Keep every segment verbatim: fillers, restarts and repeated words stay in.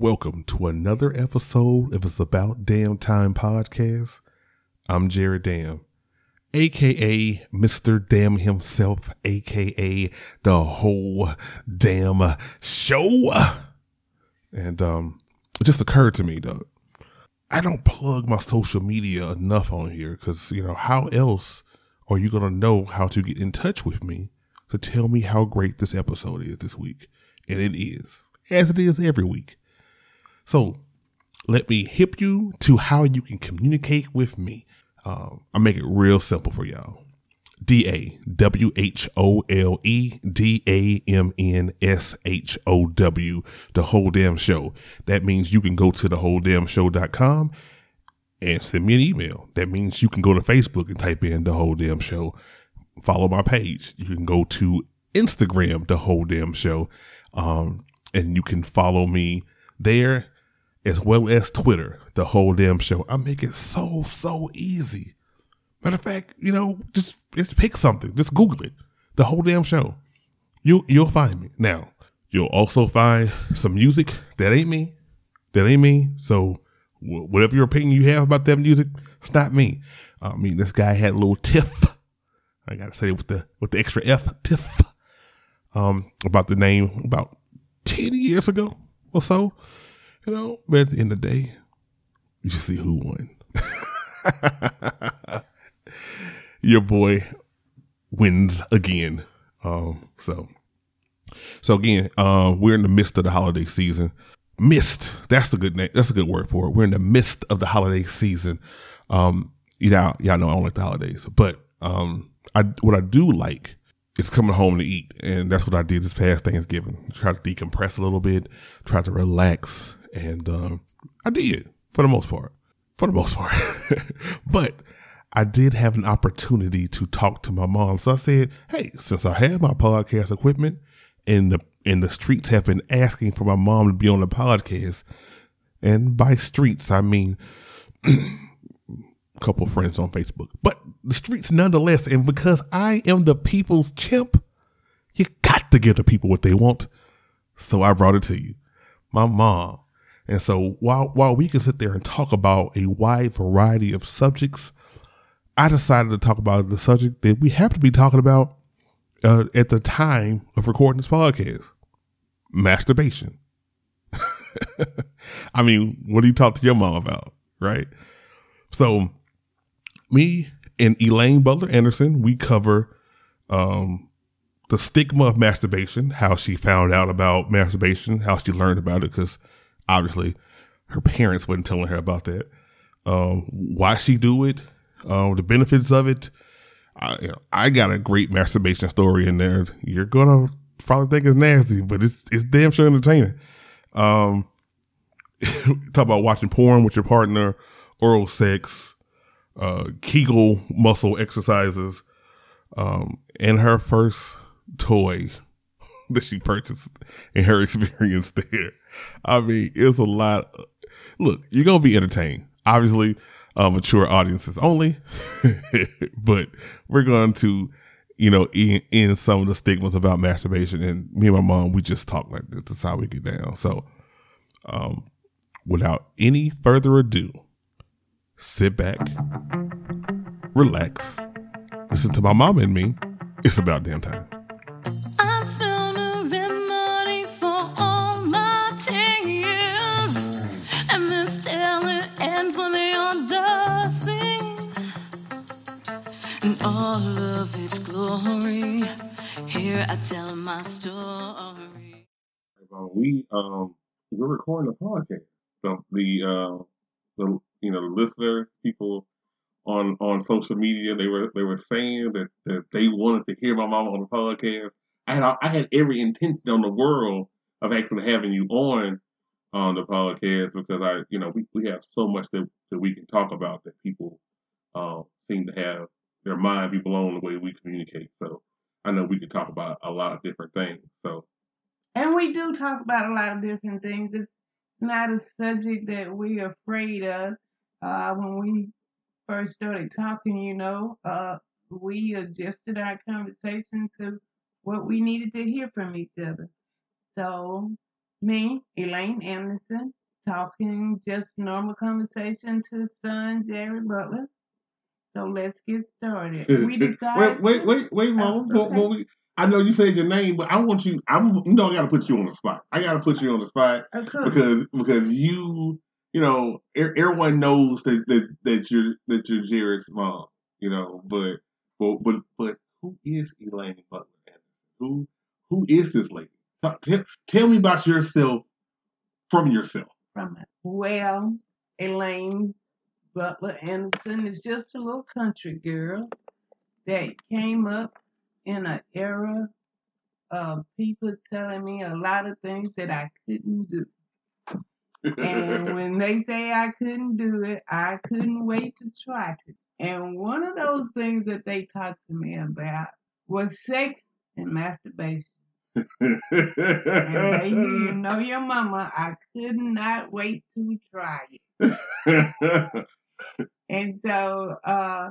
Welcome to another episode of It's About Damn Time Podcast. I'm Jared Dam, a k a. Mister Dam himself, a k a the whole damn show. And um, it just occurred to me, Doug, I don't plug my social media enough on here because, you know, how else are you going to know how to get in touch with me to tell me how great this episode is this week? And it is, as it is every week. So let me hip you to how you can communicate with me. Um, I make it real simple for y'all. D A W H O L E D A M N S H O W, the whole damn show. That means you can go to the whole damn show dot com and send me an email. That means you can go to Facebook and type in the whole damn show. Follow my page. You can go to Instagram, the whole damn show. Um, and you can follow me there, as well as Twitter, the whole damn show. I make it so, so easy. Matter of fact, you know, just, just pick something. Just Google it. The whole damn show. You, you'll find me. Now, you'll also find some music. That ain't me. That ain't me. So whatever your opinion you have about that music, it's not me. I mean, this guy had a little tiff. I got to say it with the, with the extra F, tiff, um, about the name about ten years ago or so. You know, but at the end of the day, you should see who won. Your boy wins again. Um, so, so again, um, we're in the midst of the holiday season. Mist. That's the good name. That's a good word for it. We're in the midst of the holiday season. Um, you know, y'all know I don't like the holidays, but um, I what I do like is coming home to eat, and that's what I did this past Thanksgiving. Try to decompress a little bit. Try to relax. And um, I did, for the most part, for the most part. But I did have an opportunity to talk to my mom. So I said, hey, since I have my podcast equipment and the and the streets have been asking for my mom to be on the podcast. And by streets, I mean a couple of friends on Facebook, but the streets nonetheless. And because I am the people's champ, you got to give the people what they want. So I brought it to you, my mom. And so while while we can sit there and talk about a wide variety of subjects, I decided to talk about the subject that we have to be talking about uh, at the time of recording this podcast, masturbation. I mean, what do you talk to your mom about, right? So me and Elaine Butler Anderson, we cover um, the stigma of masturbation, how she found out about masturbation, how she learned about it, because obviously, her parents wasn't telling her about that. Um, why she do it, um, the benefits of it. I, you know, I got a great masturbation story in there. You're gonna probably think it's nasty, but it's it's damn sure entertaining. Um, talk about watching porn with your partner, oral sex, uh, Kegel muscle exercises, um, and her first toy that she purchased and her experience there. I mean, it's a lot. Look, you're going to be entertained. Obviously, uh, mature audiences only, but we're going to, you know, in, in some of the stigmas about masturbation. And me and my mom, we just talk like this. That's how we get down. So um, without any further ado, sit back, relax, listen to my mom and me. It's about damn time. All of its glory. Here I tell my story. We um we're recording a podcast. So the uh the you know the listeners, people on on social media, they were they were saying that, that they wanted to hear my mama on the podcast. I had I had every intention on the world of actually having you on on the podcast because I you know we, we have so much that, that we can talk about that people um uh, seem to have their mind be blown the way we communicate. So I know we could talk about a lot of different things. So, and we do talk about a lot of different things. It's not a subject that we're afraid of. Uh, when we first started talking, you know, uh, we adjusted our conversation to what we needed to hear from each other. So me, Elaine Anderson, talking just normal conversation to son, Jerry Butler. So let's get started. We decided. wait, wait, wait, wait, Mom. Oh, okay. what, what we, I know you said your name, but I want you. I'm. You know, I gotta put you on the spot. I gotta put you on the spot okay. because because you you know everyone knows that that, that you're that you're Jared's mom. You know, but but but, but who is Elaine Butler Anderson? Who who is this lady? Talk, tell, tell me about yourself from yourself. From it. Well, Elaine Butler Anderson is just a little country girl that came up in an era of people telling me a lot of things that I couldn't do. And when they say I couldn't do it, I couldn't wait to try to. And one of those things that they talked to me about was sex and masturbation. And baby, you know your mama, I could not wait to try it. And so uh,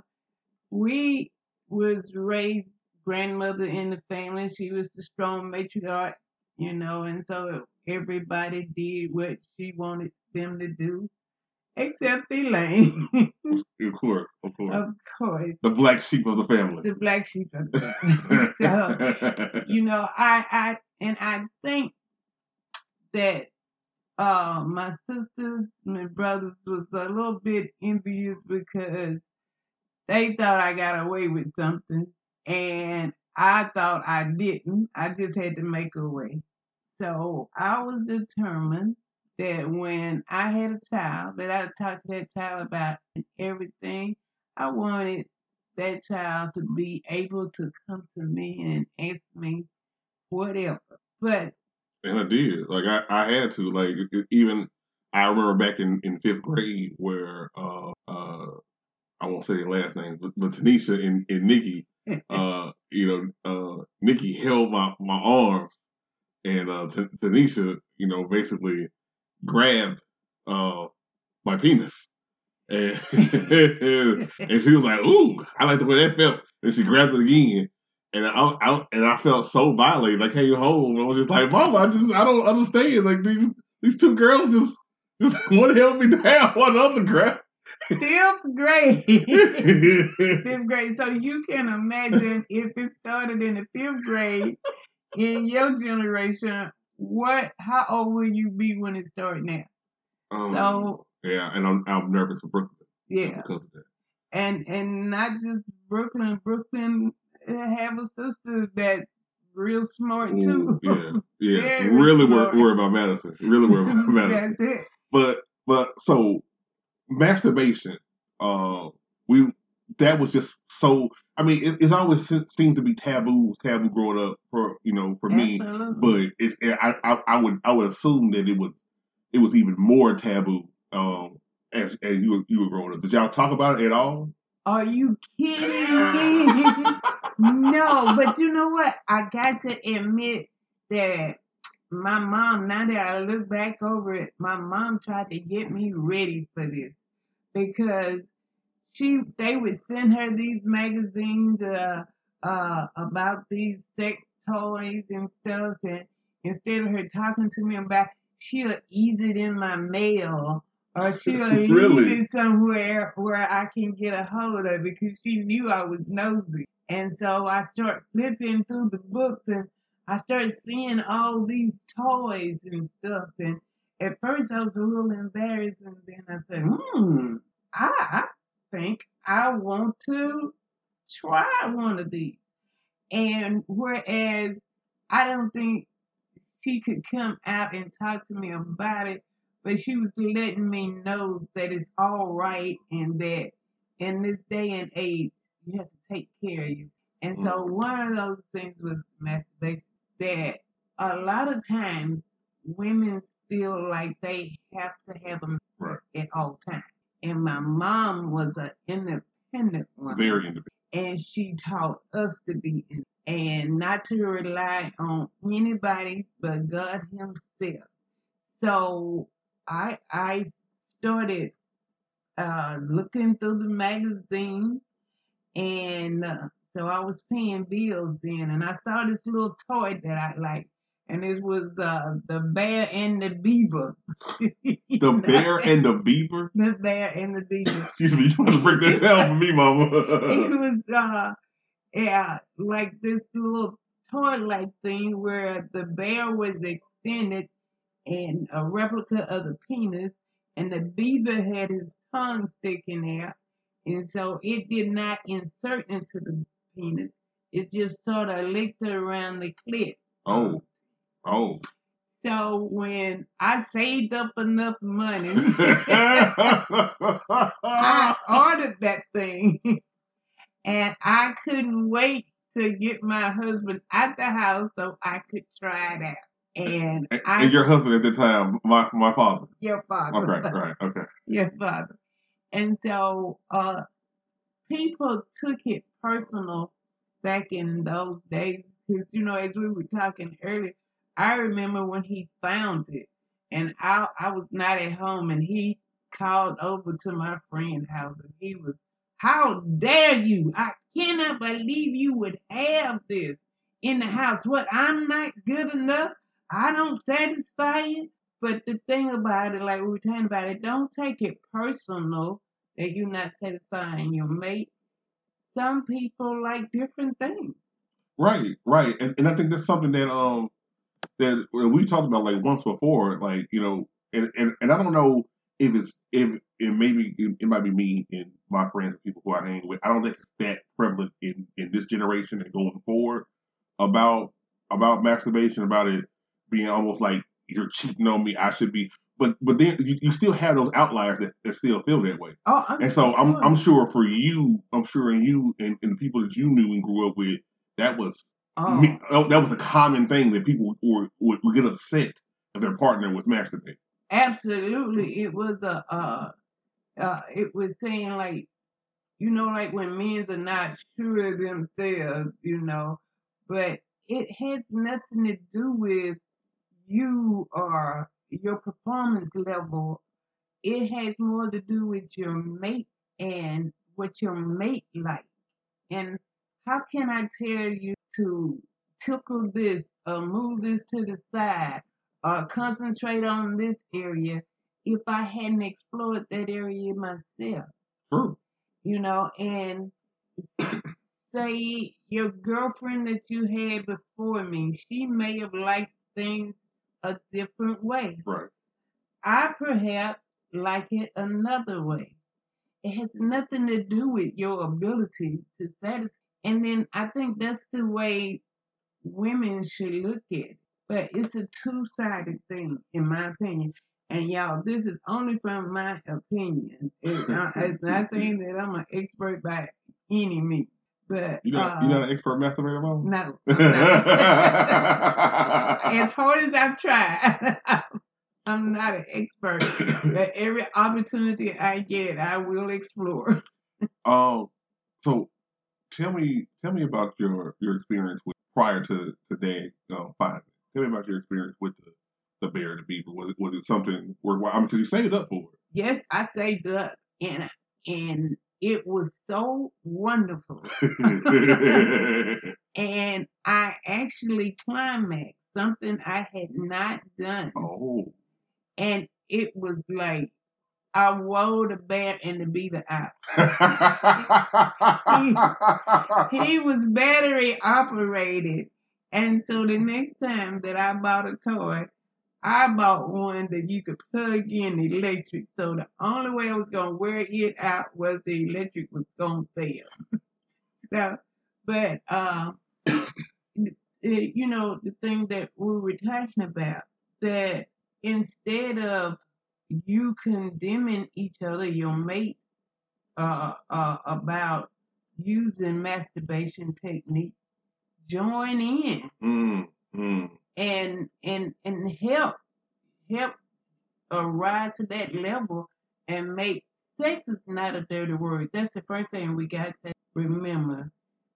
we was raised grandmother in the family. She was the strong matriarch, you know, and so everybody did what she wanted them to do, except Elaine. Of course, of course. Of course. The black sheep of the family. The black sheep of the family. So, you know, I, I, and I think that uh, my sisters, my brothers was a little bit envious because they thought I got away with something and I thought I didn't. I just had to make a way. So I was determined that when I had a child, that I talked to that child about everything, I wanted that child to be able to come to me and ask me whatever. But and I did. Like I, I had to. Like even I remember back in, in fifth grade where uh, uh, I won't say their last names, but, but Tanisha and, and Nikki, uh, you know, uh, Nikki held my, my arms, and uh, T- Tanisha, you know, basically grabbed uh, my penis, and, and she was like, "Ooh, I like the way that felt." And she grabbed it again, and I, I and I felt so violated. I came home, I was just like, "Mama, I just I don't understand. Like these these two girls just just one held me down, one other grabbed." Fifth grade. Fifth grade. So you can imagine if it started in the fifth grade in your generation. What? How old will you be when it started now? Um, so yeah, and I'm I'm nervous for Brooklyn. Yeah, because of that. And and not just Brooklyn. Brooklyn have a sister that's real smart Ooh, too. Yeah, yeah. Really worry, worry about Madison. Really worry about Madison. That's it. But but so masturbation. Uh, we that was just so. I mean, it, it's always seemed to be taboo, taboo growing up for you know for me. Absolutely. But it's I, I I would I would assume that it was it was even more taboo um, as as you were, you were growing up. Did y'all talk about it at all? Are you kidding me? No, but you know what? I got to admit that my mom. Now that I look back over it, my mom tried to get me ready for this because. She, they would send her these magazines uh, uh, about these sex toys and stuff, and instead of her talking to me about, she'll ease it in my mail, or she'll really? ease it somewhere where I can get a hold of it because she knew I was nosy. And so I start flipping through the books, and I start seeing all these toys and stuff. And at first I was a little embarrassed, and then I said, hmm, I... think I want to try one of these. And whereas I don't think she could come out and talk to me about it, but she was letting me know that it's all right and that in this day and age, you have to take care of you. And so one of those things was masturbation, that a lot of times women feel like they have to have them at all times. And my mom was an independent woman. Very independent. And she taught us to be independent and not to rely on anybody but God himself. So I I started uh, looking through the magazine. And uh, so I was paying bills then. And I saw this little toy that I liked. And it was uh, the bear and the beaver. The bear and the beaver? The bear and the beaver. Excuse me, you want to break that down for me, Mama? It was, uh, yeah, like this little toy-like thing where the bear was extended and a replica of the penis, and the beaver had his tongue sticking there, and so it did not insert into the penis. It just sort of licked it around the clit. Oh. Oh. So when I saved up enough money, I ordered that thing. And I couldn't wait to get my husband out the house so I could try it out. And, and, I, and your husband at the time, my, my father. Your father. Okay, right, right, okay. Your father. And so uh, people took it personal back in those days. Because, you know, as we were talking earlier, I remember when he found it, and I I was not at home, and he called over to my friend's house, and he was, how dare you? I cannot believe you would have this in the house. What, I'm not good enough? I don't satisfy you? But the thing about it, like we were talking about it, don't take it personal that you're not satisfying your mate. Some people like different things. Right, right. And, and I think that's something that um that we talked about like once before, like, you know, and, and, and I don't know if it's if it maybe it, it might be me and my friends and people who I hang with. I don't think it's that prevalent in, in this generation and going forward about about masturbation, about it being almost like you're cheating on me, I should be but but then you, you still have those outliers that, that still feel that way. Oh, I'm and so sure. I'm I'm sure for you, I'm sure in you and, and the people that you knew and grew up with, That was oh. me, that was a common thing that people would, would, would get upset if their partner was masturbating. Absolutely, it was a uh, uh, it was saying like, you know, like when men are not sure of themselves, you know, but it has nothing to do with you or your performance level. It has more to do with your mate and what your mate like. And how can I tell you to tickle this or move this to the side or concentrate on this area if I hadn't explored that area myself? True. You know, and say your girlfriend that you had before me, she may have liked things a different way. Right. I perhaps like it another way. It has nothing to do with your ability to satisfy. And then I think that's the way women should look at it. But it's a two-sided thing, in my opinion. And, y'all, this is only from my opinion. It's not, it's not saying that I'm an expert by any means. But You're not, uh, you're not an expert masturbator, Mom? No. As hard as I've tried, I'm not an expert. But every opportunity I get, I will explore. Oh, so... Tell me, tell me about your, your experience with prior to today. Um, finding. Tell me about your experience with the, the bear, the beaver. Was it was it something worthwhile? I mean, because you saved up for it. Yes, I saved up, and and it was so wonderful. And I actually climaxed something I had not done. Oh, and it was like, I wore the bear and the beaver out. he, he was battery operated. And so the next time that I bought a toy, I bought one that you could plug in electric. So the only way I was going to wear it out was the electric was going to fail. So, but, um, you know, the thing that we were talking about, that instead of you condemning each other, your mate, uh, uh, about using masturbation technique, join in mm, mm. and and and help help arrive to that level and make sex is not a dirty word. That's the first thing we got to remember.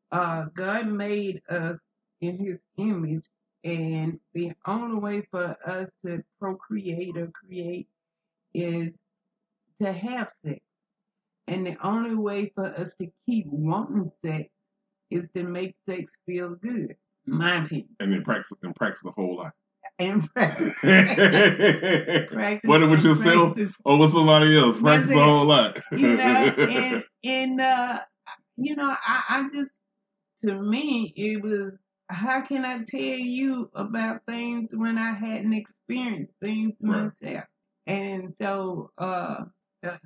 Uh, God made us in His image, and the only way for us to procreate or create is to have sex. And the only way for us to keep wanting sex is to make sex feel good. My opinion. And then practice and practice the whole lot. and practice. practice Whether with yourself practice. or with somebody else, practice That's a whole lot. You know, and, and uh, you know, I, I just, to me, it was, how can I tell you about things when I hadn't experienced things right. myself? And so, uh,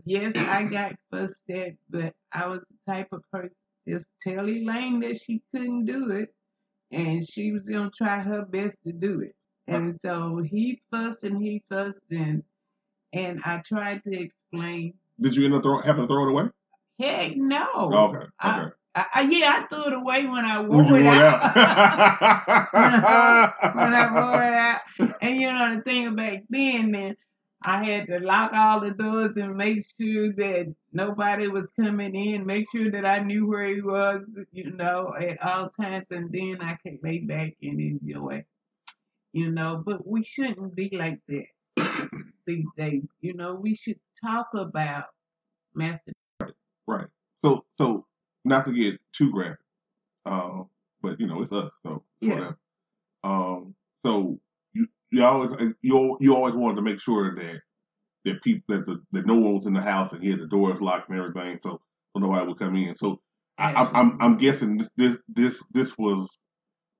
yes, I got fussed at, but I was the type of person just tell Elaine that she couldn't do it, and she was going to try her best to do it. And so he fussed and he fussed, and and I tried to explain. Did you end up throw, happen to throw it away? Heck no. Oh, okay. okay. I, I, I, yeah, I threw it away when I wore Ooh, it out. out. when I wore it out. And you know, the thing back then, man, I had to lock all the doors and make sure that nobody was coming in, make sure that I knew where he was, you know, at all times, and then I could lay back and enjoy, you know. But we shouldn't be like that these days, you know. We should talk about masturbation. Right, right. So, so not to get too graphic, uh, but, you know, it's us, so yeah. whatever. Um, so... You always you, you always wanted to make sure that that people that the that no one was in the house and he had the doors locked and everything, so, so nobody would come in. So I, I, I'm I'm guessing this this this, this was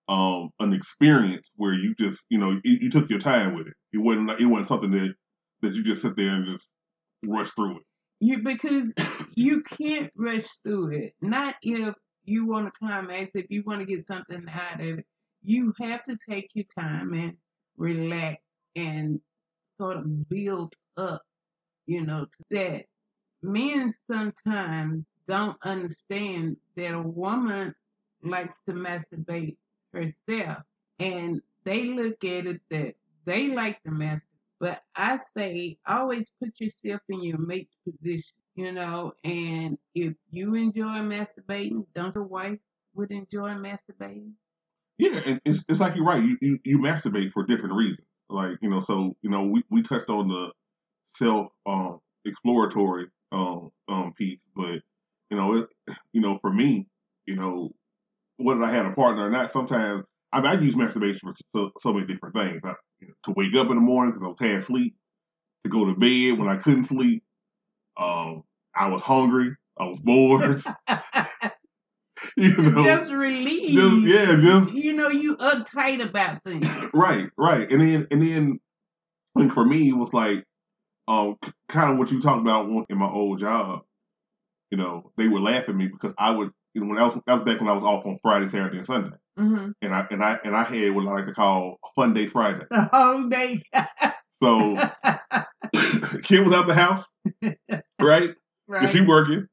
um, an experience where you just you know you, you took your time with it. It wasn't it wasn't something that, that you just sit there and just rush through it. You because you can't rush through it. Not if you want to climax. If you want to get something out of it, you have to take your time and relax and sort of build up, you know, to that. Men sometimes don't understand that a woman likes to masturbate herself, and they look at it that they like to masturbate. But I say, always put yourself in your mate's position, you know, and if you enjoy masturbating, don't your wife would enjoy masturbating? Yeah, and it's it's like you're right. You, you you masturbate for different reasons. Like, you know, so, you know, we, we touched on the self um, exploratory um, um piece, but you know, it, you know, for me, you know, whether I had a partner or not, sometimes I mean, I use masturbation for so, so many different things. I, you know, to wake up in the morning because I was tired of sleep, to go to bed when I couldn't sleep. Um, I was hungry. I was bored. You know, just relieved. Just, yeah, just you know, you uptight about things. Right, right. And then and then like for me it was like um uh, kind of what you talked about in my old job. You know, they would laugh at me because I would you know when I was that was back when I was off on Friday, Saturday and Sunday. Mm-hmm. And I and I and I had what I like to call Fun Day Friday. The whole day. So Kim was out the house. Right? Right. She working.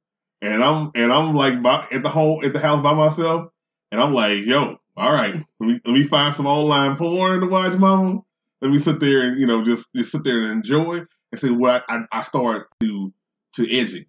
And I'm and I'm like by, at the home at the house by myself, and I'm like, yo, all right, let me let me find some online porn to watch, mama. Let me sit there and you know just, just sit there and enjoy. And say, well, I, I started to to edging,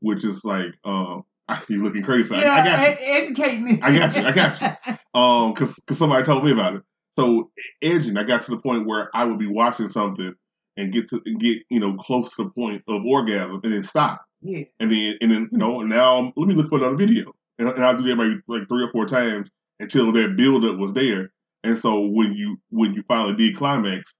which is like, uh, you're looking crazy. Yeah, I, I got you. Educate me. I got you. I got you. Um, cause cause somebody told me about it. So edging, I got to the point where I would be watching something and get to get you know close to the point of orgasm and then stop. Yeah. And then, and then, you know, now let me look for another video. And, and I'll do that maybe like three or four times until that buildup was there. And so when you, when you finally did climax,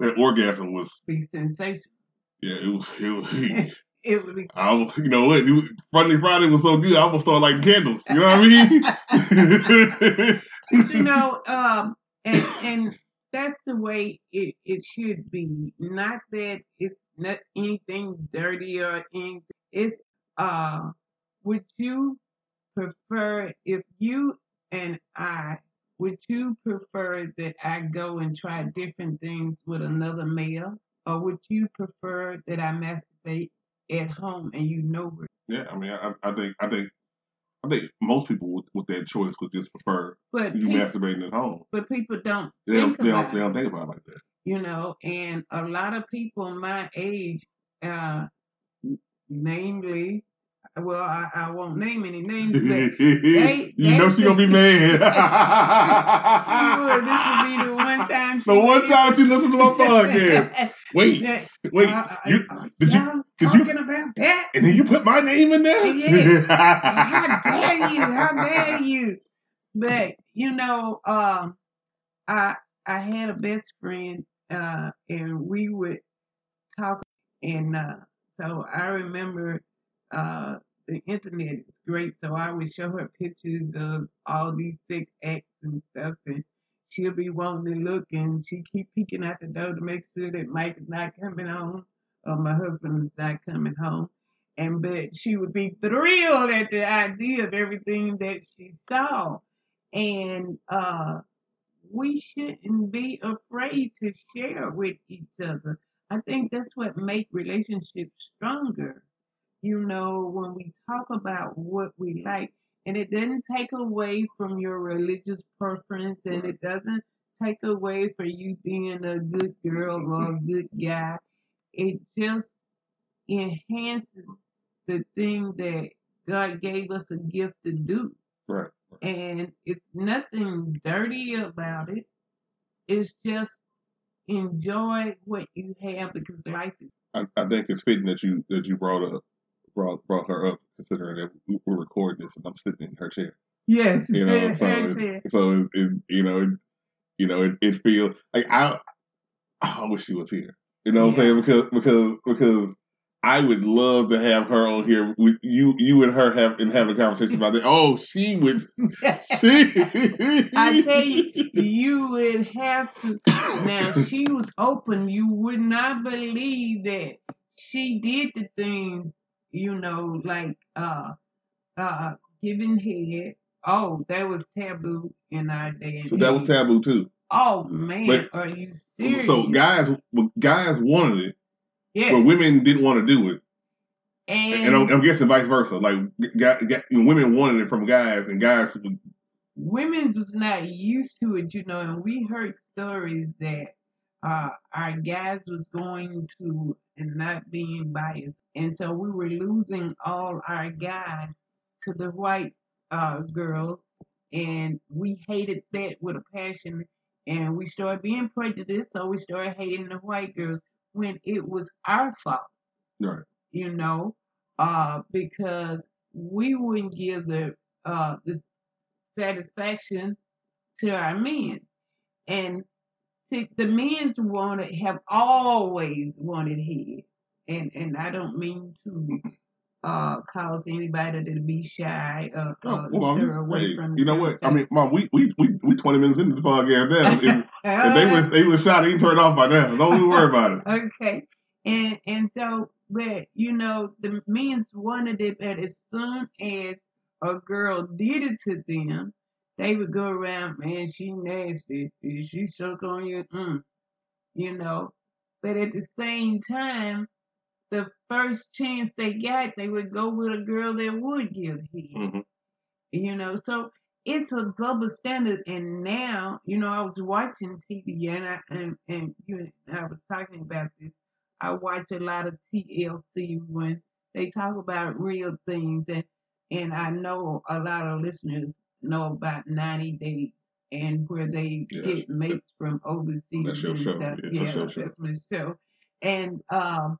that orgasm was... Be sensational. Yeah, it was... It was, it would be... I was, you know what? Friday Friday was so good, I almost started lighting candles. You know what I mean? But you know, um, and, and that's the way it, it should be. Not that it's not anything dirty or anything. It's, uh, would you prefer, if you and I, would you prefer that I go and try different things with another male? Or would you prefer that I masturbate at home and you know it? Yeah, I mean, I, I think, I think. I think most people with, with that choice would just prefer but you people, masturbating at home. But people don't they think don't, about they don't, it. They don't think about it like that. You know, and a lot of people my age, uh, namely, well, I, I won't name any names, but they... you they know she's going to be mad. She would. This would be the one time she... The one time she listens to my podcast. Wait, that, wait. Uh, you, uh, did you... Did talking you, about that? And then you put my name in there? Yeah. How dare you? How dare you? But, you know, um, I I had a best friend, uh, and we would talk. And uh, so I remember uh, the internet is great. So I would show her pictures of all these sex acts and stuff. And she'll be wanting to look, and she keep peeking out the door to make sure that Mike is not coming home or my husband is not coming home. And but she would be thrilled at the idea of everything that she saw. And uh, we shouldn't be afraid to share with each other. I think that's what makes relationships stronger. You know, when we talk about what we like, and it doesn't take away from your religious preference, and it doesn't take away from you being a good girl or a good guy. It just enhances the thing that God gave us a gift to do. Right. And it's nothing dirty about it. It's just enjoy what you have, because life is. I, I think it's fitting that you that you brought up brought brought her up, considering that we're recording this and I'm sitting in her chair. Yes, you know, so it, so it, it, you know, it, you know, it, it feels like I I wish she was here. You know what yeah. I'm saying? Because because because. I would love to have her on here with you. You and her have and have a conversation about that. Oh, she would. She. I tell you, you would have to. Now, she was open. You would not believe that she did the things. You know, like uh, uh, giving head. Oh, that was taboo in our day. So that was taboo too. Oh man, but, are you serious? So guys, guys wanted it. Yes. But women didn't want to do it, and, and I'm, I'm guessing vice versa. Like, got, got, you know, women wanted it from guys, and guys, women was not used to it, you know. And we heard stories that uh, our guys was going to, and not being biased, and so we were losing all our guys to the white uh, girls, and we hated that with a passion, and we started being prejudiced, so we started hating the white girls. When it was our fault, right. You know, uh, because we wouldn't give the uh, the satisfaction to our men, and see, the men's wanted have always wanted head, and and I don't mean to uh, cause anybody to be shy or, oh, or on, just, away hey, from. You know what? I mean, Mom, we we we we twenty minutes into the podcast now. And they was they was shot and turned off by now. Don't even worry about it. Okay. And and so, but you know, the men's wanted it, but as soon as a girl did it to them, they would go around, man, she nasty. She suck on you. Mm. You know. But at the same time, the first chance they got, they would go with a girl that would give head. Mm-hmm. You know, so it's a double standard. And now, you know, I was watching T V and I, and, and you and I was talking about this. I watch a lot of T L C when they talk about real things. And, and I know a lot of listeners know about ninety days and where they yeah, get mates from overseas. That's your show. Yeah, yeah, that's your that's show. And, um,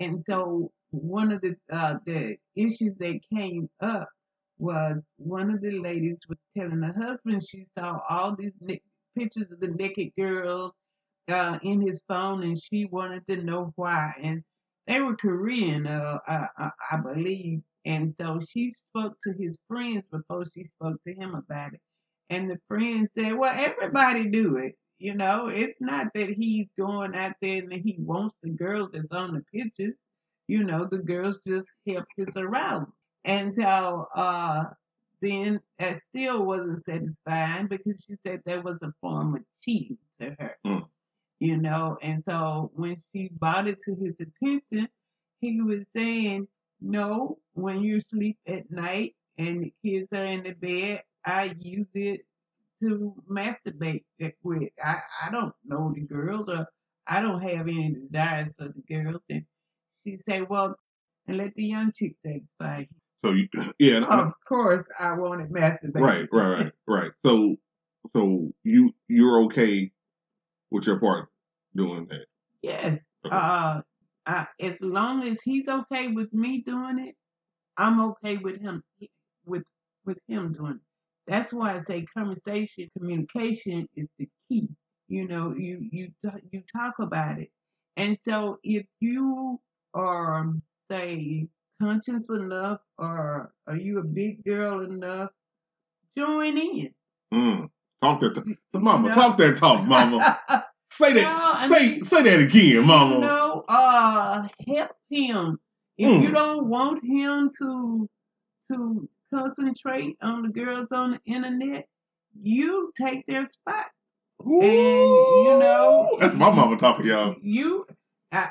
and so one of the, uh, the issues that came up was one of the ladies was telling her husband she saw all these n- pictures of the naked girls uh, in his phone, and she wanted to know why. And they were Korean, uh, I, I, I believe. And so she spoke to his friends before she spoke to him about it. And the friend said, well, everybody do it. You know, it's not that he's going out there and that he wants the girls that's on the pictures. You know, the girls just help his arousal. And so uh, then that still wasn't satisfying because she said that was a form of cheating to her, mm. you know. And so when she brought it to his attention, he was saying, no, when you sleep at night and the kids are in the bed, I use it to masturbate with. I, I don't know the girls, or I don't have any desires for the girls. And she said, well, and let the young chicks satisfy you. So you, yeah. Of I, course, I wanted masturbation. Right, right, right, right. So, so you you're okay with your partner doing that? Yes. Okay. Uh, I, as long as he's okay with me doing it, I'm okay with him with with him doing it. That's why I say conversation, communication is the key. You know, you, you, you talk about it. And so if you are, say, conscious enough, or are you a big girl enough, join in. Mm. Talk that, th- mama. No. Talk that talk, mama. Say that. No, say mean, say that again, mama. You know, uh, help him. If mm. you don't want him to to concentrate on the girls on the internet, you take their spot. Ooh, and you know, that's my mama talking, y'all. You, I,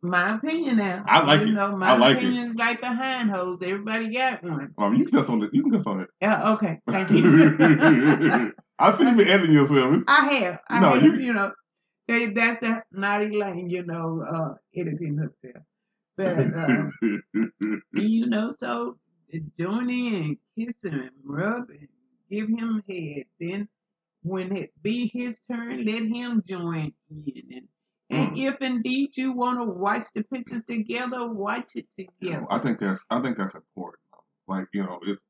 my opinion now. I like you it. Know, my I like opinion's it. Like behind hoes. Everybody got one. Mom, you can guess on it. You can guess on it. Yeah. Uh, okay. Thank you. I see you been editing yourself. I have. I no, have, you, you know, they, that's a, not Elaine, you know, uh, editing herself. But, uh, you know, so join in, kiss him, rub him, give him head. Then when it be his turn, let him join in. And, and mm. if indeed you want to watch the pictures together, watch it together. You know, I think that's, I think that's important. Like, you know, it's,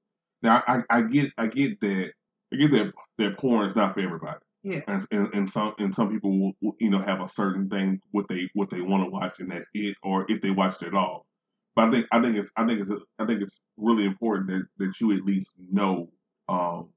now I, I get, I get that. I get that that porn is not for everybody. Yeah. And, and, and some and some people will, will, you know, have a certain thing what they what they want to watch, and that's it, or if they watch it at all. But I think I think it's I think it's I think it's really important that, that you at least know um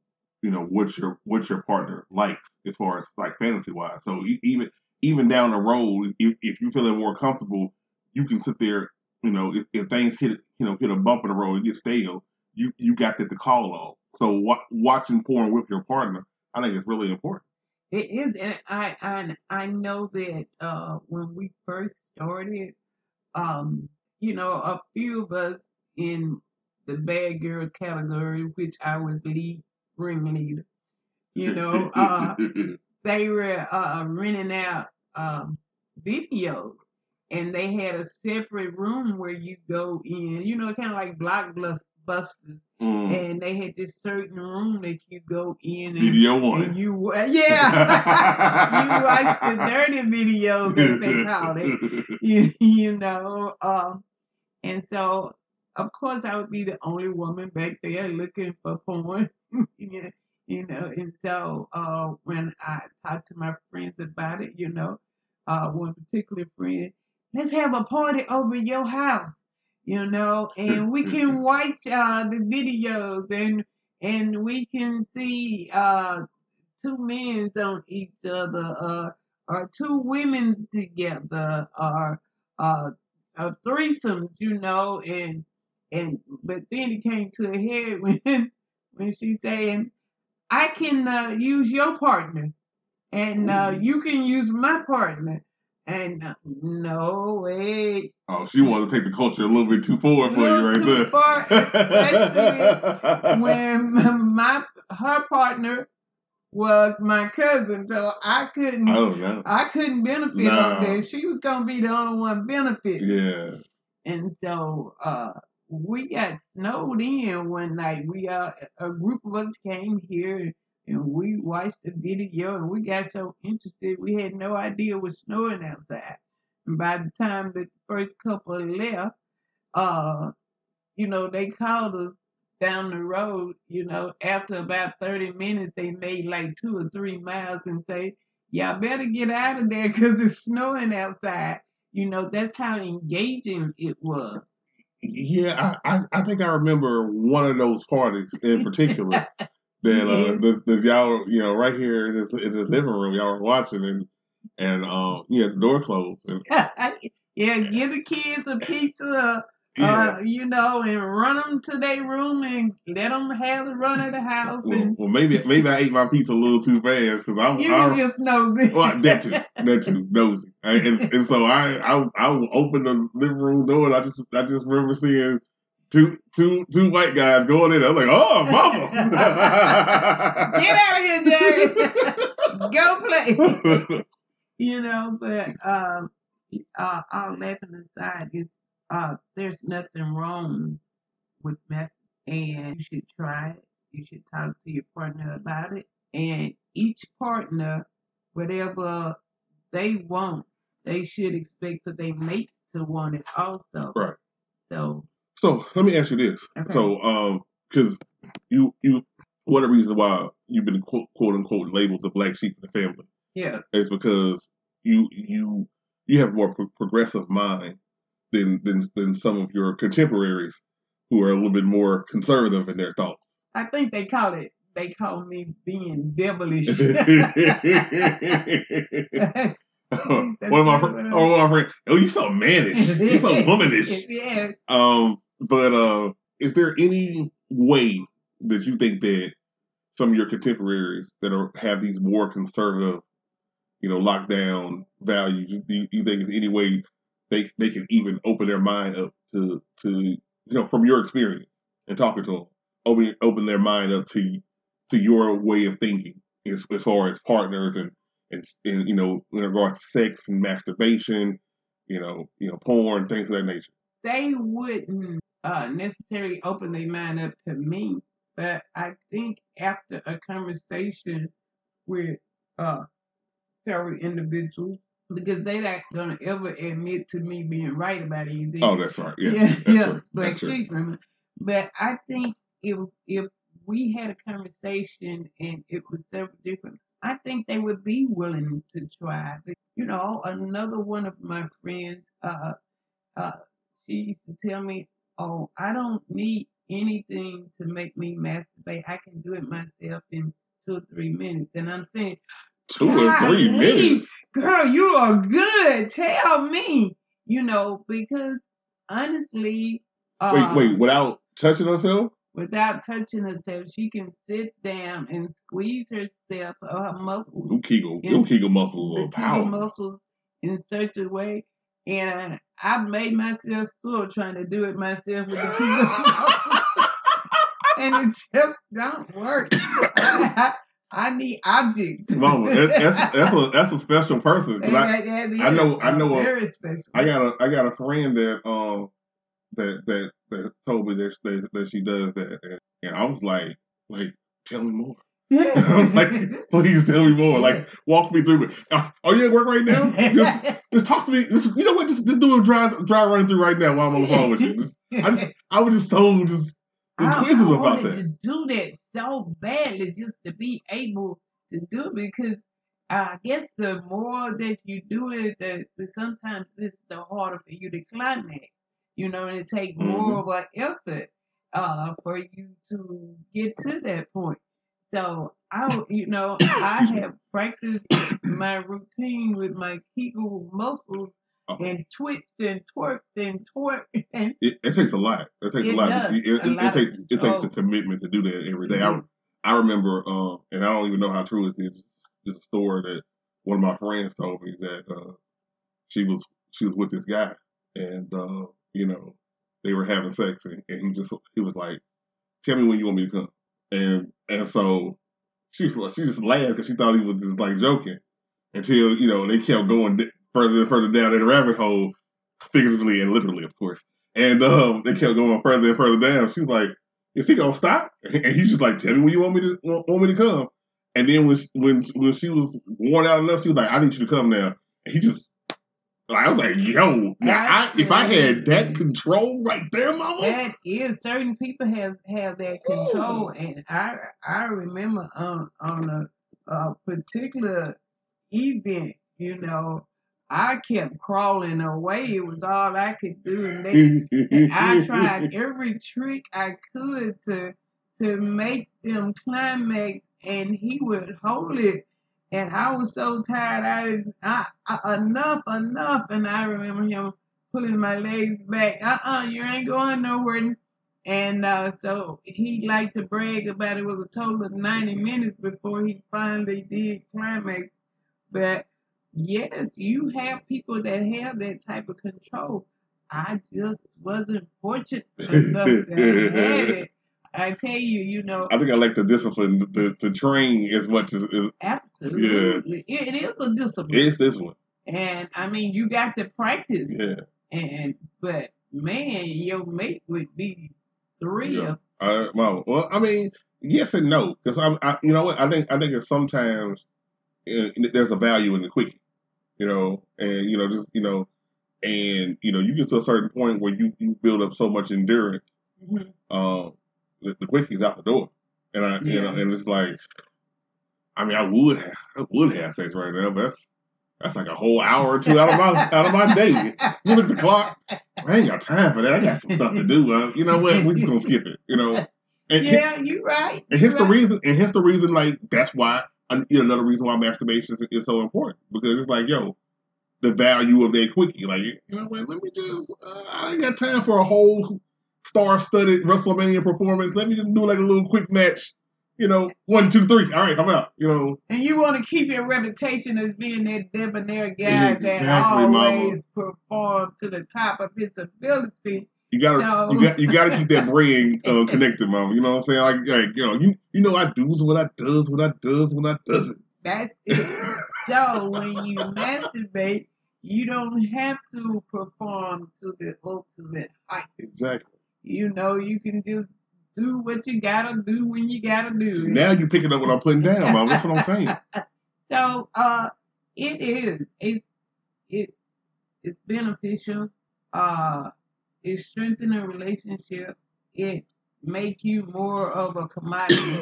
you know what your what your partner likes as far as like fantasy wise. So you, even even down the road, if, if you're feeling more comfortable, you can sit there. You know, if, if things hit you know hit a bump in the road and get stale, you you got that to call on. So watching porn with your partner, I think it's really important. It is, and I I, I know that uh, when we first started, um, you know, a few of us in the bad girl category, which I was lead ringleader, you know, uh, they were uh, renting out um, videos, and they had a separate room where you go in, you know, kind of like Blockbuster. Busters, mm. and they had this certain room that you go in and, video one. And you yeah you watch the dirty videos as they call it, you, you know um, and so of course I would be the only woman back there looking for porn. you know and so uh, when I talked to my friends about it, you know uh, one particular friend, let's have a party over your house. You know, and we can watch uh, the videos, and and we can see uh, two men on each other, uh, or two women's together, or uh, or threesomes, you know. And and but then it came to a head when when she saying, "I can uh, use your partner, and uh, you can use my partner." And uh, no way. Oh, she wanted to take the culture a little bit too far for you, right too there. Far, especially when my her partner was my cousin, so I couldn't. Oh, yeah. I couldn't benefit nah. on that. She was gonna be the only one benefiting. Yeah. And so uh, we got snowed in one night. We uh, a group of us came here. And we watched the video, and we got so interested, we had no idea it was snowing outside. And by the time that the first couple left, uh, you know, they called us down the road, you know, after about thirty minutes, they made like two or three miles and say, y'all better get out of there because it's snowing outside. You know, that's how engaging it was. Yeah, I, I, I think I remember one of those parties in particular. That uh, the, the y'all, you know, right here in this, in this living room, y'all were watching, and and um, yeah, the door closed. And, yeah, yeah, give the kids a pizza, yeah. uh, you know, and run them to their room and let them have the run of the house. Well, and, well maybe maybe I ate my pizza a little too fast because I you was just nosy. Well, that too, that too nosy, and, and so I I I opened the living room door, and I just I just remember seeing. Two, two, two white guys going in. I was like, "Oh, mama, get out of here, Jerry! Go play." You know, but um, uh, all laughing aside, it's uh, there's nothing wrong with meth, and you should try it. You should talk to your partner about it, and each partner, whatever they want, they should expect for their mate to want it also. Right. So. So let me ask you this. Okay. So, um, because you, you, one of the reasons why you've been quote, quote unquote labeled the black sheep in the family Yeah. It's because you you you have a more pro- progressive mind than, than than some of your contemporaries who are a little bit more conservative in their thoughts. I think they call it, they call me being devilish. One of my friends, or one of my friends, oh, you so mannish, you so womanish. Yeah. Um, but uh, is there any way that you think that some of your contemporaries that are have these more conservative, you know, lockdown values, do you, you think there's any way they they can even open their mind up to to you know from your experience and talking to them, open open their mind up to to your way of thinking as, as far as partners and. And, and you know, in regards to sex and masturbation, you know, you know, porn, things of that nature. They wouldn't uh, necessarily open their mind up to me, but I think after a conversation with uh, several individuals, because they're not gonna ever admit to me being right about anything. Oh, that's right. Yeah, yeah, that's yeah. Right. But she's right. But I think if if we had a conversation and it was several different. I think they would be willing to try. But, you know, another one of my friends, uh, uh, she used to tell me, oh, I don't need anything to make me masturbate. I can do it myself in two or three minutes. And I'm saying, two or three minutes? Girl, you are good. Tell me. You know, because honestly. Uh, wait, wait, without touching herself? Without touching herself, she can sit down and squeeze herself or her muscles. Them Kegel, in, them Kegel muscles are powerful. Kegel muscles in such a way. And I made myself sore trying to do it myself with the Kegel muscles. And it just don't work. I, I need objects. Mama, that's, that's, a, that's a special person. I, I know, I know. Very a, special. I got a, I got a friend that, um, that, that, that told me that, that that she does that, and, and I was like, like, tell me more. I was like, please tell me more. Like, walk me through it. Are you at work right now? Just, just talk to me. Just, you know what? Just, just do a dry, dry run through right now while I'm on the phone with you. Just, I just, I was just so just inquisitive about that. I wanted to do that so badly just to be able to do it because I guess the more that you do it, the, the sometimes it's the harder for you to climax. You know, and it takes more mm-hmm. of an effort uh, for you to get to that point. So, I, you know, I have practiced my routine with my Kegel muscles oh. and twitch and twerk and twerk. And it, it takes a lot. It takes it a lot. Does, it, it, a lot it takes control. It takes a commitment to do that every day. Mm-hmm. I I remember, um, and I don't even know how true it is. This story that one of my friends told me that uh, she was she was with this guy and. Uh, You know, they were having sex, and, and he just he was like, "Tell me when you want me to come." And and so she was she just laughed because she thought he was just like joking until you know they kept going further and further down that rabbit hole, figuratively and literally, of course. And um, they kept going further and further down. She was like, "Is he gonna stop?" And he's just like, "Tell me when you want me to want, want me to come." And then when when when she was worn out enough, she was like, "I need you to come now." And he just. I was like, yo, now I, if I had that control right there, mama. That is, certain people have, have that control. Ooh. And I I remember on, on a, a particular event, you know, I kept crawling away. It was all I could do. And, they, and I tried every trick I could to, to make them climax, and he would hold it. And I was so tired. I, I, I enough, enough. And I remember him pulling my legs back. Uh-uh, you ain't going nowhere. And uh, so he liked to brag about it. It was a total of ninety minutes before he finally did climax. But, yes, you have people that have that type of control. I just wasn't fortunate enough to have it. I tell you, you know. I think I like the discipline, the, the train as much as. as Absolutely. Yeah. It, it is a discipline. It's this one. And, I mean, you got to practice. Yeah. And, but, man, your mate would be thrilled. Yeah. I, well, well, I mean, yes and no. Because, I, I, you know what, I think I think it's sometimes uh, there's a value in the quickie. You know, and, you know, just, you know, and, you know, you get to a certain point where you, you build up so much endurance. Mm-hmm. Um. The, the quickie's out the door, and I, yeah. you know, and it's like I mean, I would have, I would have sex right now, but that's that's like a whole hour or two out of my out of my day. You look at the clock. I ain't got time for that. I got some stuff to do. Uh, you know what? We're just gonna skip it. You know. And yeah, his, you're right. And here's you're the right. reason. And here's the reason. Like that's why another reason why masturbation is, is so important, because it's like, yo, the value of that quickie. Like, you know what? Let me just. Uh, I ain't got time for a whole star-studded WrestleMania performance. Let me just do like a little quick match. You know, one, two, three. All right, I'm out. You know. And you want to keep your reputation as being that debonair guy exactly, that always mama. perform to the top of his ability. You gotta, no. you got, you gotta keep that brain uh, connected, mama. You know what I'm saying? Like, like you know, you, you know, I does what I does, what I does, what I doesn't. That's it. So when you masturbate, you don't have to perform to the ultimate height. Exactly. You know, you can just do what you gotta do when you gotta do. See, now you're picking up what I'm putting down, mama. That's what I'm saying. So, uh, it is. It's it it's beneficial. Uh. It strengthens a relationship. It make you more of a commodity,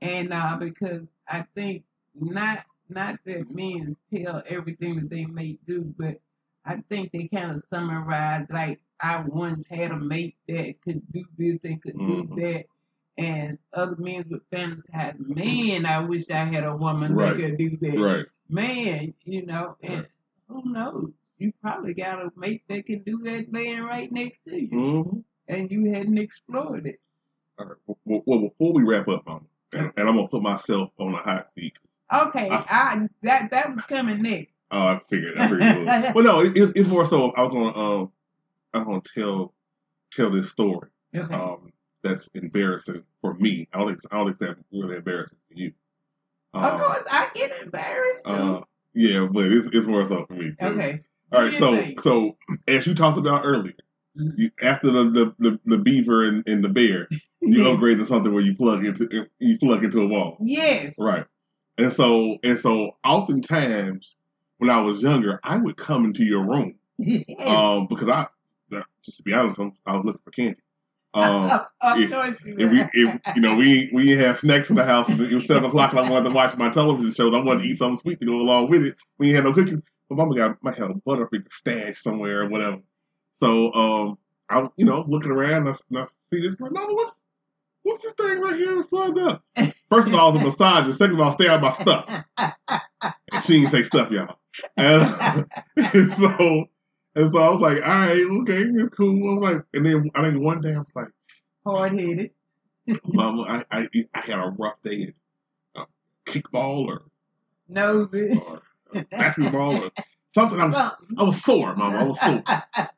and uh, because I think not not that men tell everything that they may do, but I think they kind of summarize like I once had a mate that could do this and could mm-hmm. do that, and other men would fantasize, man, I wish I had a woman right. that could do that, right. man, you know, and right. who knows. You probably got a mate that can do that laying right next to you. Mm-hmm. And you hadn't explored it. All right. Well, well before we wrap up, Mama, and, and I'm going to put myself on a hot seat. Okay. I, I, that that was coming next. Oh, I figured, I figured it was. Well, no, it, it's, it's more so I was going to um, I'm gonna tell tell this story okay. um, that's embarrassing for me. I don't think that's really embarrassing for you. Um, of course, I get embarrassed, too. Uh, yeah, but it's, it's more so for me. Okay. All right, so so as you talked about earlier, mm-hmm. you, after the, the, the, the beaver and, and the bear, you upgrade to something where you plug into you plug into a wall. Yes, right. And so and so, oftentimes when I was younger, I would come into your room yes. um, because I, just to be honest, I'm, I was looking for candy. Um, if, if we, if, you know, we we didn't have snacks in the house. It was seven o'clock, and I wanted to watch my television shows. I wanted to eat something sweet to go along with it. We didn't have no cookies. My mama got my hell Butterfinger stashed somewhere or whatever. So um, I, you know, looking around and I, and I see this. Like, Mama, what's what's this thing right here plugged up? First of all, it's a massager. Second of all, stay out my stuff. And she didn't say stuff, y'all. And, and so and so, I was like, all right, okay, that's cool. I was like, and then I think one day I was like, hard headed. Mama, I, I I had a rough day at uh, kickball or no or, basketball or something. I was well, I was sore, Mama. I was sore.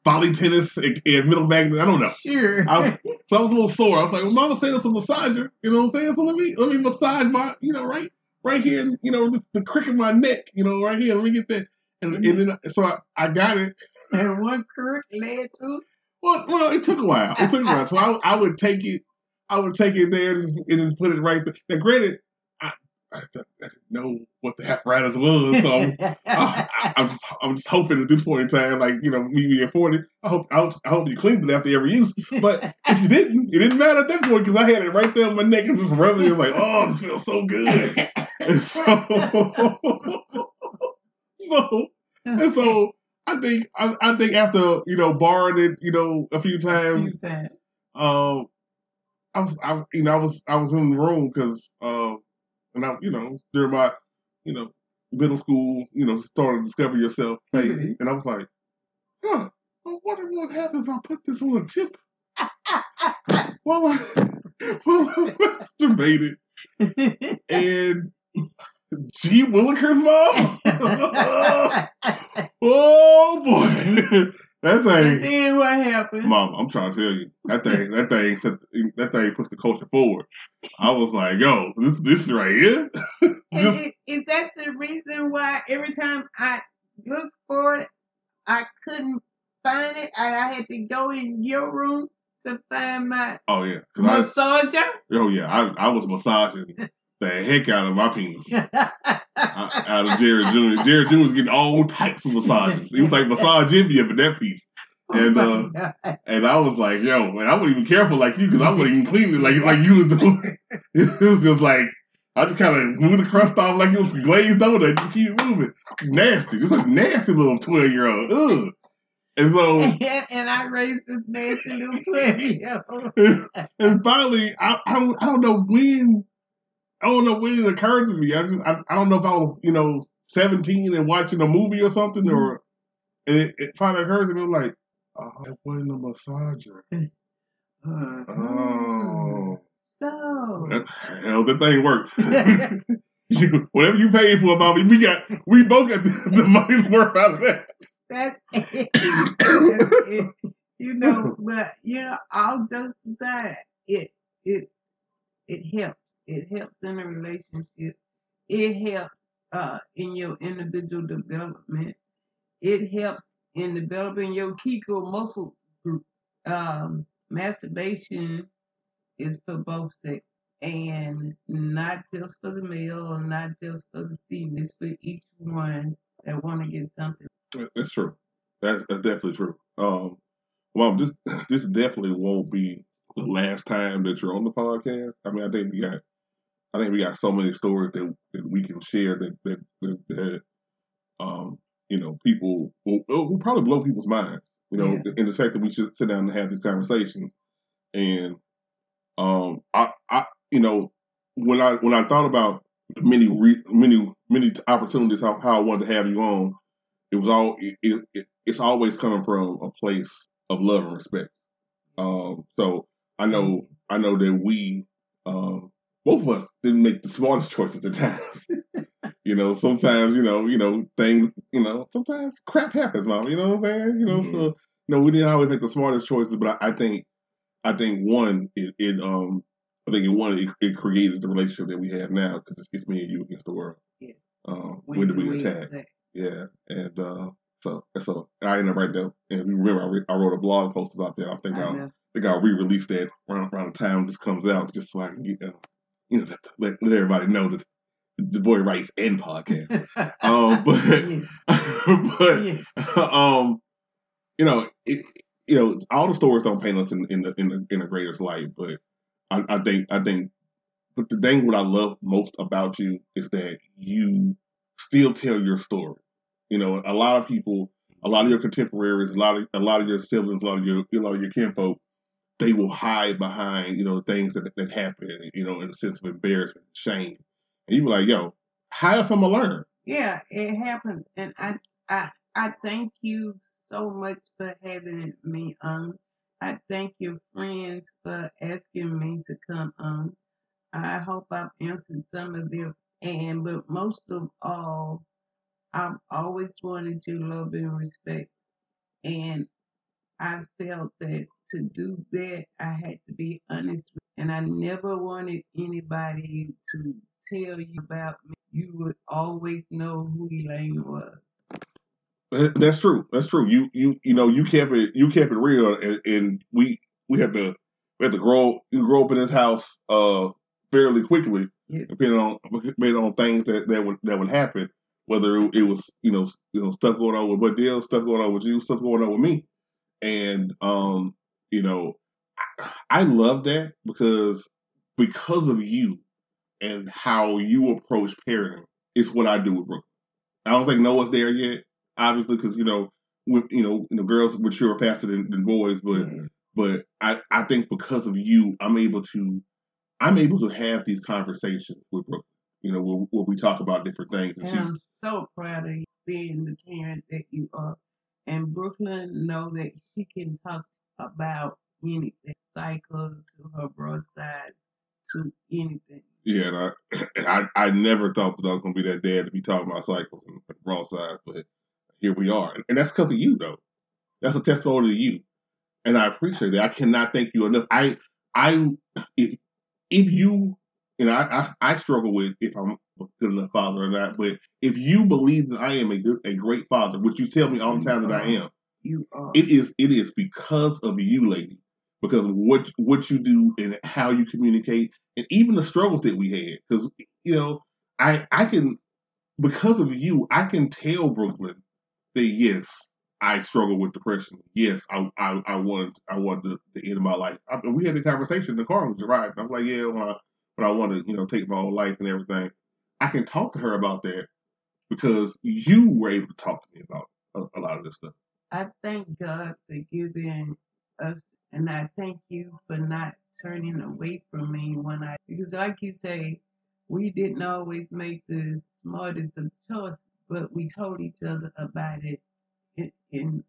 Volley tennis and, and middle magnet. I don't know. Sure. I was, so I was a little sore. I was like, well, Mama said it's a massager. You know what I'm saying? So let me let me massage my, you know, right right here, you know, just the crick of my neck, you know, right here. Let me get that. And, mm-hmm. and then so I, I got it. And one crick led to? Well, well, it took a while. It took a while. So I, I would take it. I would take it there and just, and just put it right there. Now, granted, I didn't know what the apparatus was, so I'm, I, I'm, just, I'm just hoping at this point in time, like, you know, me being forty, I hope I hope, I hope you cleaned it after every use. But if you didn't, it didn't matter at that point because I had it right there on my neck and just rubbing it. I'm like, oh, this feels so good. And so, so, and so, I think, I, I think after, you know, borrowing it, you know, a few times, a few times. Um, I was, I, you know, I was, I was in the room because. Uh, And I, you know, during my, you know, middle school, you know, starting to discover yourself phase. Mm-hmm. And I was like, huh, I wonder what happens if I put this on a tip while I, while I masturbated. And G. Williker's mom? Oh, boy. That thing. And then what happened? Mama, I'm trying to tell you. That thing, that thing, set, that thing pushed the culture forward. I was like, yo, this, this right here. this. Is, is that the reason why every time I looked for it, I couldn't find it? I, I had to go in your room to find my oh, yeah. massager? Oh, yeah. I, I was massaging the heck out of my penis. I, out of Jared Junior Jared Junior was getting all types of massages. He was like massage India for that piece. And oh uh, and I was like, yo, man, I wasn't even careful like you because I wasn't even cleaning it like, like you was doing. It was just like, I just kind of blew the crust off like it was glazed donut. Just keep moving. Nasty. It's a nasty little twelve-year-old. Ugh. And so, and, and I raised this nasty little twelve-year-old. and, and finally, I, I I don't know when I don't know when it occurred to me. I just I, I don't know if I was you know seventeen and watching a movie or something, mm-hmm. or and it, it finally occurred to me like, oh, that wasn't a massager. Uh-huh. Oh. So. That, hell, that thing works. You, whatever you paid for, mommy, we got, we both got the, the money's worth out of that. That's it. That's it. You know, but you know, all jokes aside, it, it, it helps. It helps in a relationship. It helps uh, in your individual development. It helps in developing your Kegel muscle group. Um, masturbation is for both sexes. And not just for the male or not just for the female. It's for each one that want to get something. That's true. That's, that's definitely true. Um, well, this this definitely won't be the last time that you're on the podcast. I mean, I think we got, I think we got so many stories that, that we can share that that that, that um, you know, people will, will probably blow people's minds. You know, yeah. And the fact that we should sit down and have this conversation, and um, I I. You know, when I when I thought about many re, many many opportunities how, how I wanted to have you on, it was all it, it, it's always coming from a place of love and respect. Um, so I know I know that we um, both of us didn't make the smartest choices at times. you know, sometimes you know you know things you know sometimes crap happens, Mom. You know what I'm saying? You know, mm-hmm. so you know we didn't always make the smartest choices, but I, I think I think one it, it um. I think it one it, it created the relationship that we have now because it's, it's me and you against the world. Yeah. Um, when, when do we, we attack? attack? Yeah, and uh, so and so I ended up right there. And we remember I, re- I wrote a blog post about that. I think I, I think I re-released that around, around the time this comes out, just so I can get uh, you know let, let everybody know that the boy writes and podcast. um, but yeah. but um, you know it, you know all the stories don't paint us in, in the in the in the greatest light, but. I, I think, I think, but the thing what I love most about you is that you still tell your story. You know, a lot of people, a lot of your contemporaries, a lot of, a lot of your siblings, a lot of your, a lot of your kinfolk, they will hide behind, you know, things that, that happen, you know, in a sense of embarrassment, shame. And you be like, yo, how else am I learn? Yeah, it happens. And I, I, I thank you so much for having me on. I thank your friends for asking me to come on. I hope I've answered some of them. And, but most of all, I've always wanted your love and respect. And I felt that to do that, I had to be honest with you. And I never wanted anybody to tell you about me. You would always know who Elaine was. That's true. That's true. You you you know you kept it you kept it real, and, and we we have to we have to grow you grow up in this house uh fairly quickly, yeah. depending on depending on things that, that would that would happen. Whether it, it was you know you know stuff going on with what deal, stuff going on with you, stuff going on with me, and um you know I, I love that because because of you and how you approach parenting is what I do with Brooklyn. I don't think Noah's there yet. Obviously, because you know, with, you know, you know, girls mature faster than, than boys, but mm-hmm. but I, I think because of you, I'm able to, I'm able to have these conversations with Brooke. You know, where, where we talk about different things. And, and she's, I'm so proud of you being the parent that you are, and Brooklyn know that she can talk about anything, cycle to her broadside to anything. Yeah, and I, and I, I never thought that I was gonna be that dad to be talking about cycles and broadsides, but. Here we are. And that's because of you, though. That's a testimony to you. And I appreciate that. I cannot thank you enough. I, I, if, if you, and I, I, I struggle with if I'm a good enough father or not, but if you believe that I am a good, a great father, which you tell me all the time that I am, you are. It is, it is because of you, lady, because of what, what you do and how you communicate and even the struggles that we had. Because, you know, I, I can, because of you, I can tell Brooklyn that yes, I struggle with depression. Yes, I I, I wanted I wanted the, the end of my life. I, we had the conversation in the car with Gerard. I'm like, yeah, when I but I want to, you know, take my own life and everything. I can talk to her about that because you were able to talk to me about a, a lot of this stuff. I thank God for giving us, and I thank you for not turning away from me when I, because like you say, we didn't always make the smartest of choices, but we told each other about it in, in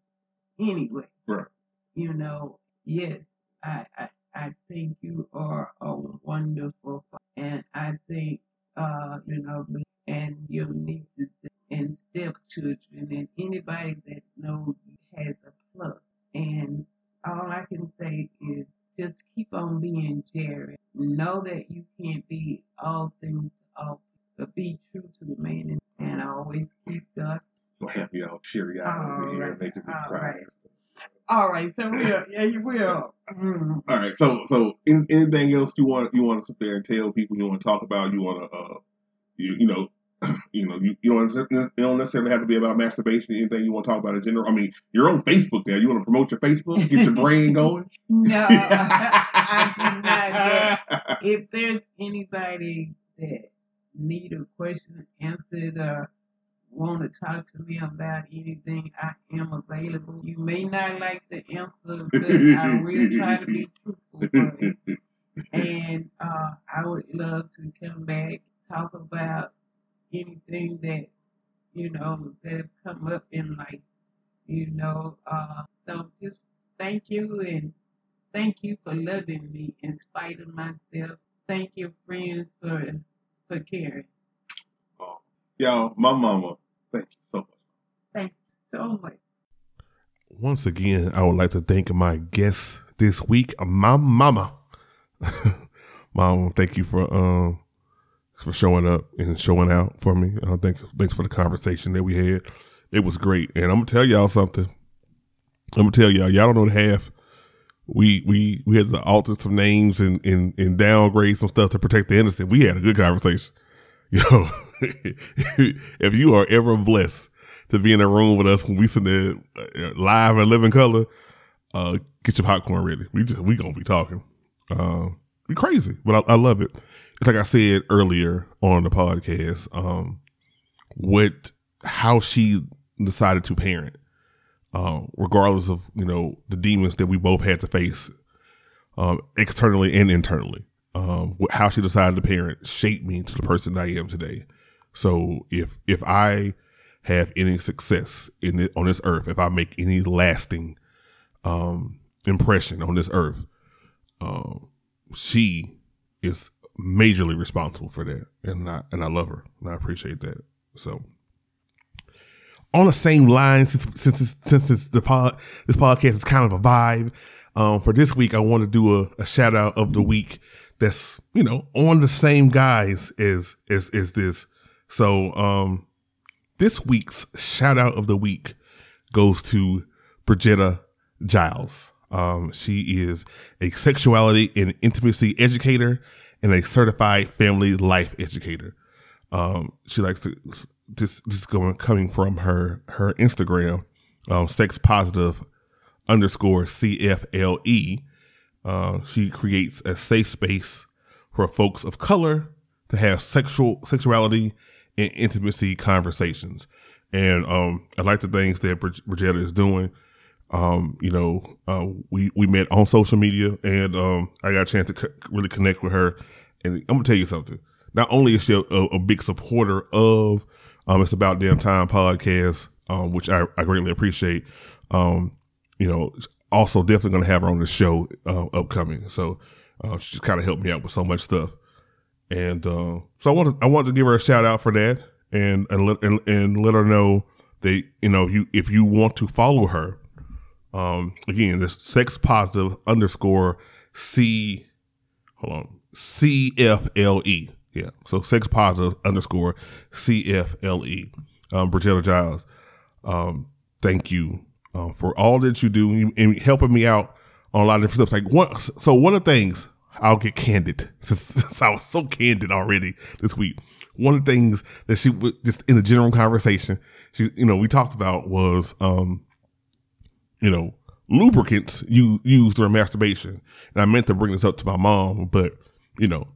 any way. Right. You know, yes, I, I I think you are a wonderful father, and I think, uh, you know, and your nieces and stepchildren and anybody that knows you has a plus. And all I can say is just keep on being Jerry. Know that you can't be all things to all people, but be true to the man and, and always keep God. You'll have me all teary-eyed over here, making me cry. All right, so we'll, yeah, you will. Mm. All right, so so in, anything else you want you want to sit there and tell people, you want to talk about, you want to, uh, you, you know, you know, you, you don't you don't necessarily have to be about masturbation. Anything you want to talk about in general? I mean, you're on Facebook now. You want to promote your Facebook, get your brain going? No, I do not. If there's anybody that need a question answered or want to talk to me about anything, I am available. You may not like the answer, but I really try to be truthful for it. And uh, I would love to come back, talk about anything that, you know, that have come up in life, you know. Uh, so just thank you, and thank you for loving me in spite of myself. Thank your friends for, for caring. Oh, y'all, my mama. Thank you so much. Thank you so much. Once again, I would like to thank my guest this week, my mama. Mama, thank you for um for showing up and showing out for me. Uh, thanks, thanks for the conversation that we had. It was great. And I'm gonna tell y'all something. I'm gonna tell y'all. Y'all don't know the half. We we we had to alter some names and and and downgrade some stuff to protect the innocent. We had a good conversation. Yo, if you are ever blessed to be in a room with us when we sit there live and live in color, uh, get your popcorn ready. We just we gonna be talking. Uh, we crazy, but I, I love it. It's like I said earlier on the podcast. Um, what how she decided to parent, uh, regardless of you know the demons that we both had to face, um, externally and internally. Um, how she decided to parent shaped me to the person I am today. So if, if I have any success in it on this earth, if I make any lasting, um, impression on this earth, um, she is majorly responsible for that. And I, and I love her and I appreciate that. So on the same line, since, since, since, since the pod, this podcast is kind of a vibe, um, for this week, I want to do a, a shout out of the week. That's, you know, on the same guys as, as, as this. So, um, this week's shout out of the week goes to Bridgetta Giles. Um, she is a sexuality and intimacy educator and a certified family life educator. Um, she likes to just, just going, coming from her, her Instagram, um, sex positive underscore C F L E. Uh, she creates a safe space for folks of color to have sexual sexuality and intimacy conversations. And um, I like the things that Bridgetta is doing. Um, you know, uh, we, we met on social media, and um, I got a chance to c- really connect with her. And I'm going to tell you something. Not only is she a, a big supporter of um, It's About Damn Time Podcast, um, which I, I greatly appreciate, um, you know, also definitely going to have her on the show uh, upcoming. So uh, she just kind of helped me out with so much stuff. And uh, so I wanted, I wanted to give her a shout out for that and, and, let, and, and let her know that, you know, you, if you want to follow her, um, again, this sex positive underscore C, hold on, C F L E. Yeah. So sex positive underscore C F L E, um, Bridgetta Giles. Um, thank you. Um, for all that you do you, and helping me out on a lot of different stuff. Like one, so one of the things, I'll get candid since, since I was so candid already this week. One of the things that she was just in the general conversation, she, you know, we talked about was, um, you know, lubricants you use during masturbation. And I meant to bring this up to my mom, but you know,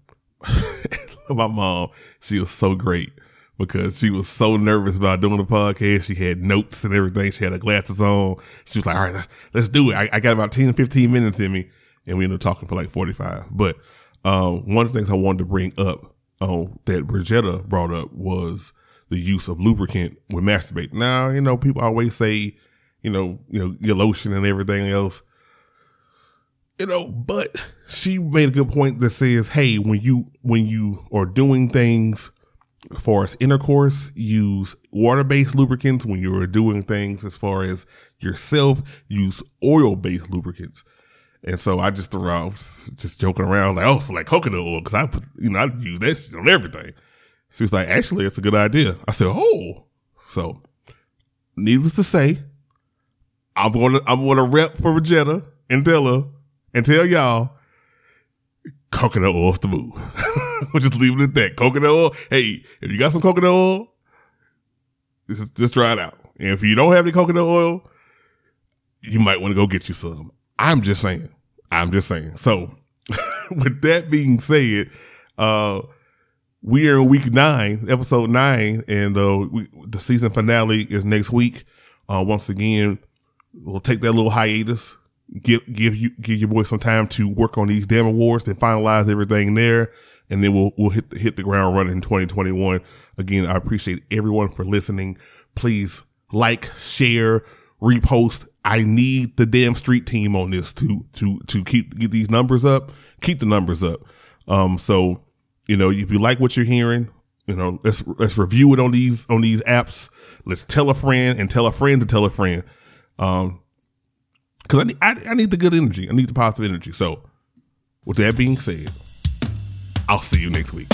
my mom, she was so great because she was so nervous about doing the podcast. She had notes and everything. She had her glasses on. She was like, all right, let's, let's do it. I, I got about ten, fifteen minutes in me, and we ended up talking for like forty-five. But um, one of the things I wanted to bring up um, that Bridgetta brought up was the use of lubricant with masturbate. Now, you know, people always say, you know, you know, your lotion and everything else, you know, but she made a good point that says, hey, when you, when you are doing things as far as intercourse, use water-based lubricants. When you're doing things as far as yourself, use oil-based lubricants. And so I just threw out, just joking around, like, oh, so like coconut oil, because I put, you know, I use that shit on everything. She was like, actually, it's a good idea. I said, oh. So, needless to say, I'm gonna I'm gonna rep for Bridgetta and tell her and tell y'all, coconut oil's the move. We'll just leave it at that. Coconut oil. Hey, if you got some coconut oil, just just try it out. And if you don't have any coconut oil, you might want to go get you some. I'm just saying. I'm just saying. So, with that being said, uh. we are in week nine, episode nine, and uh, we, the season finale is next week. Uh, once again, we'll take that little hiatus, give give you give your boy some time to work on these damn awards and finalize everything there, and then we'll we'll hit the, hit the ground running in twenty twenty-one. Again, I appreciate everyone for listening. Please like, share, repost. I need the damn street team on this to to to keep get these numbers up, keep the numbers up. Um, so. You know, if you like what you're hearing, you know, let's let's review it on these on these apps. Let's tell a friend and tell a friend to tell a friend, um, because I need I, I need the good energy. I need the positive energy. So, with that being said, I'll see you next week.